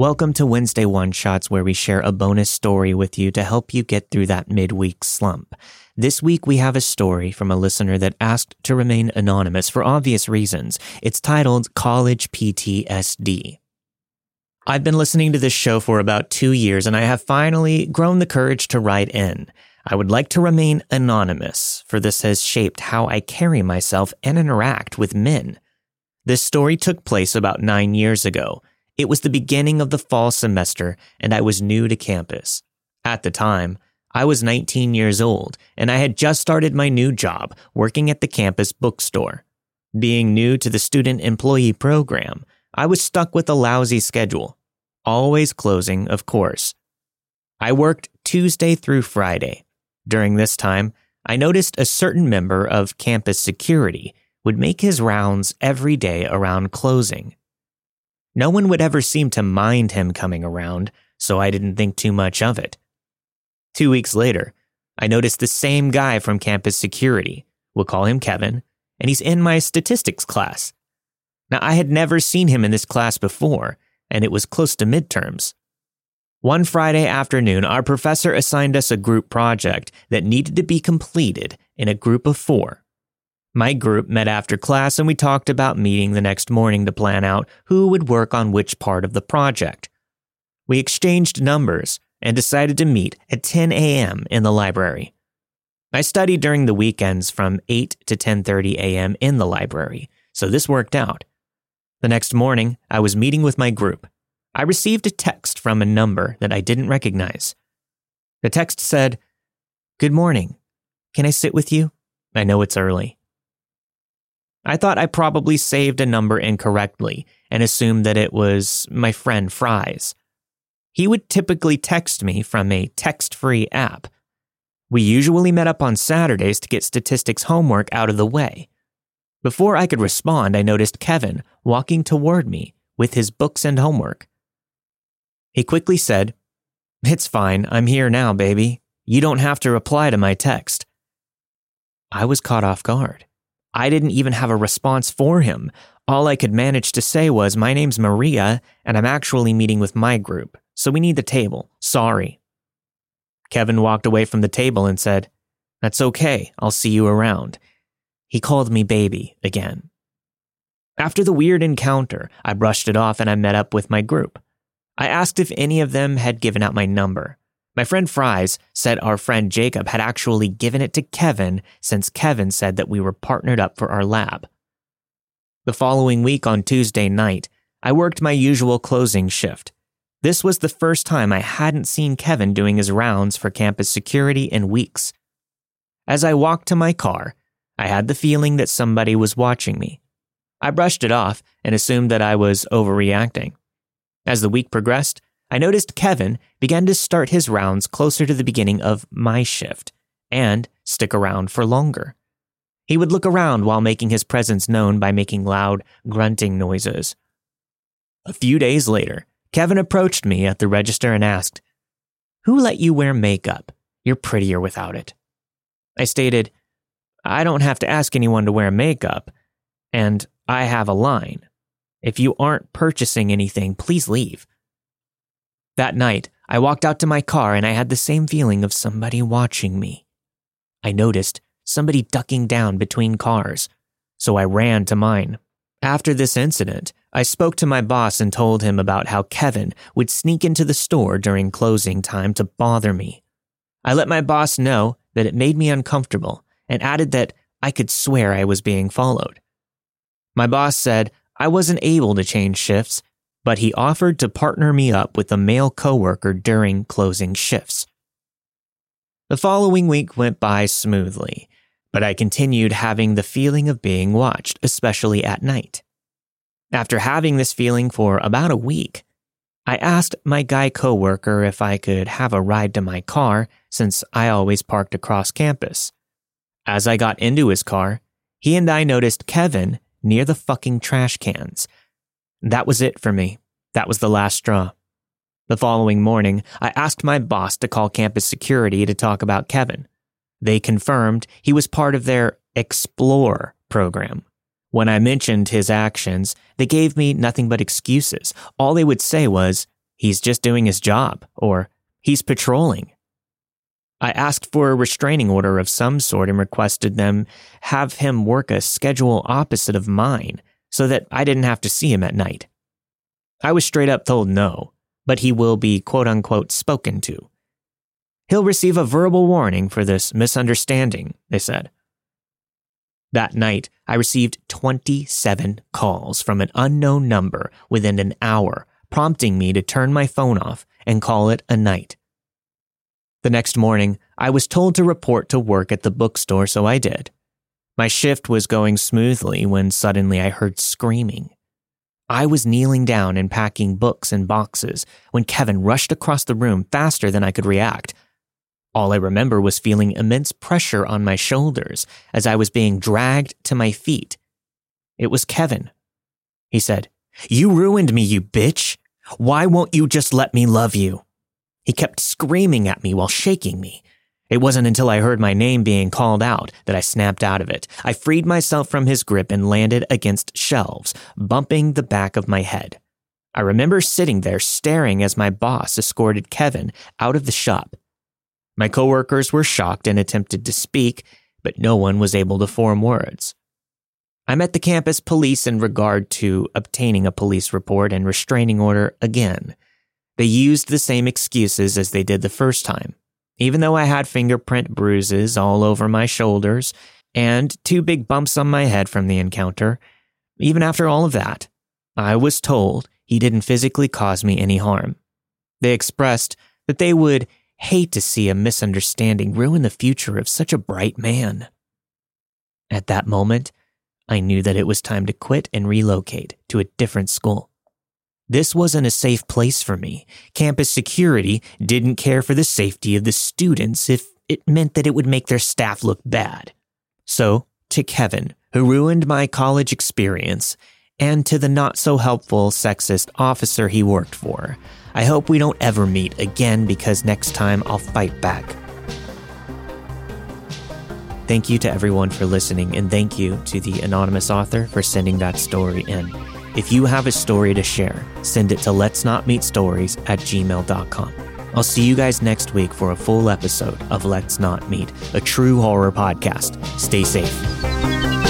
Welcome to Wednesday One-Shots, where we share a bonus story with you to help you get through that midweek slump. This week, we have a story from a listener that asked to remain anonymous for obvious reasons. It's titled College PTSD. I've been listening to this show for about 2 years, and I have finally grown the courage to write in. I would like to remain anonymous, for this has shaped how I carry myself and interact with men. This story took place about 9 years ago. It was the beginning of the fall semester, and I was new to campus. At the time, I was 19 years old, and I had just started my new job, working at the campus bookstore. Being new to the student employee program, I was stuck with a lousy schedule, always closing, of course. I worked Tuesday through Friday. During this time, I noticed a certain member of campus security would make his rounds every day around closing. No one would ever seem to mind him coming around, so I didn't think too much of it. 2 weeks later, I noticed the same guy from campus security. We'll call him Kevin, and he's in my statistics class. Now, I had never seen him in this class before, and it was close to midterms. One Friday afternoon, our professor assigned us a group project that needed to be completed in a group of 4. My group met after class and we talked about meeting the next morning to plan out who would work on which part of the project. We exchanged numbers and decided to meet at 10 a.m. in the library. I studied during the weekends from 8 to 10:30 a.m. in the library, so this worked out. The next morning, I was meeting with my group. I received a text from a number that I didn't recognize. The text said, "Good morning. Can I sit with you? I know it's early." I thought I probably saved a number incorrectly and assumed that it was my friend Fry's. He would typically text me from a text-free app. We usually met up on Saturdays to get statistics homework out of the way. Before I could respond, I noticed Kevin walking toward me with his books and homework. He quickly said, "It's fine, I'm here now, baby. You don't have to reply to my text." I was caught off guard. I didn't even have a response for him. All I could manage to say was, "My name's Maria, and I'm actually meeting with my group, so we need the table. Sorry." Kevin walked away from the table and said, "That's okay, I'll see you around." He called me baby again. After the weird encounter, I brushed it off and I met up with my group. I asked if any of them had given out my number. My friend Fries said our friend Jacob had actually given it to Kevin since Kevin said that we were partnered up for our lab. The following week on Tuesday night, I worked my usual closing shift. This was the first time I hadn't seen Kevin doing his rounds for campus security in weeks. As I walked to my car, I had the feeling that somebody was watching me. I brushed it off and assumed that I was overreacting. As the week progressed, I noticed Kevin began to start his rounds closer to the beginning of my shift and stick around for longer. He would look around while making his presence known by making loud, grunting noises. A few days later, Kevin approached me at the register and asked, "Who let you wear makeup? You're prettier without it." I stated, "I don't have to ask anyone to wear makeup, and I have a line. If you aren't purchasing anything, please leave." That night, I walked out to my car and I had the same feeling of somebody watching me. I noticed somebody ducking down between cars, so I ran to mine. After this incident, I spoke to my boss and told him about how Kevin would sneak into the store during closing time to bother me. I let my boss know that it made me uncomfortable and added that I could swear I was being followed. My boss said I wasn't able to change shifts, but he offered to partner me up with a male coworker during closing shifts. The following week went by smoothly, but I continued having the feeling of being watched, especially at night. After having this feeling for about a week, I asked my guy coworker if I could have a ride to my car since I always parked across campus. As I got into his car, he and I noticed Kevin near the fucking trash cans. That was it for me. That was the last straw. The following morning, I asked my boss to call campus security to talk about Kevin. They confirmed he was part of their Explore program. When I mentioned his actions, they gave me nothing but excuses. All they would say was, he's just doing his job, or he's patrolling. I asked for a restraining order of some sort and requested them have him work a schedule opposite of mine so that I didn't have to see him at night. I was straight up told no, but he will be quote-unquote spoken to. He'll receive a verbal warning for this misunderstanding, they said. That night, I received 27 calls from an unknown number within an hour, prompting me to turn my phone off and call it a night. The next morning, I was told to report to work at the bookstore, so I did. My shift was going smoothly when suddenly I heard screaming. I was kneeling down and packing books in boxes when Kevin rushed across the room faster than I could react. All I remember was feeling immense pressure on my shoulders as I was being dragged to my feet. It was Kevin. He said, "You ruined me, you bitch. Why won't you just let me love you?" He kept screaming at me while shaking me. It wasn't until I heard my name being called out that I snapped out of it. I freed myself from his grip and landed against shelves, bumping the back of my head. I remember sitting there staring as my boss escorted Kevin out of the shop. My coworkers were shocked and attempted to speak, but no one was able to form words. I met the campus police in regard to obtaining a police report and restraining order again. They used the same excuses as they did the first time, even though I had fingerprint bruises all over my shoulders and 2 big bumps on my head from the encounter. Even after all of that, I was told he didn't physically cause me any harm. They expressed that they would hate to see a misunderstanding ruin the future of such a bright man. At that moment, I knew that it was time to quit and relocate to a different school. This wasn't a safe place for me. Campus security didn't care for the safety of the students if it meant that it would make their staff look bad. So, to Kevin, who ruined my college experience, and to the not-so-helpful sexist officer he worked for, I hope we don't ever meet again, because next time I'll fight back. Thank you to everyone for listening, and thank you to the anonymous author for sending that story in. If you have a story to share, send it to letsnotmeetstories@gmail.com. I'll see you guys next week for a full episode of Let's Not Meet, a true horror podcast. Stay safe.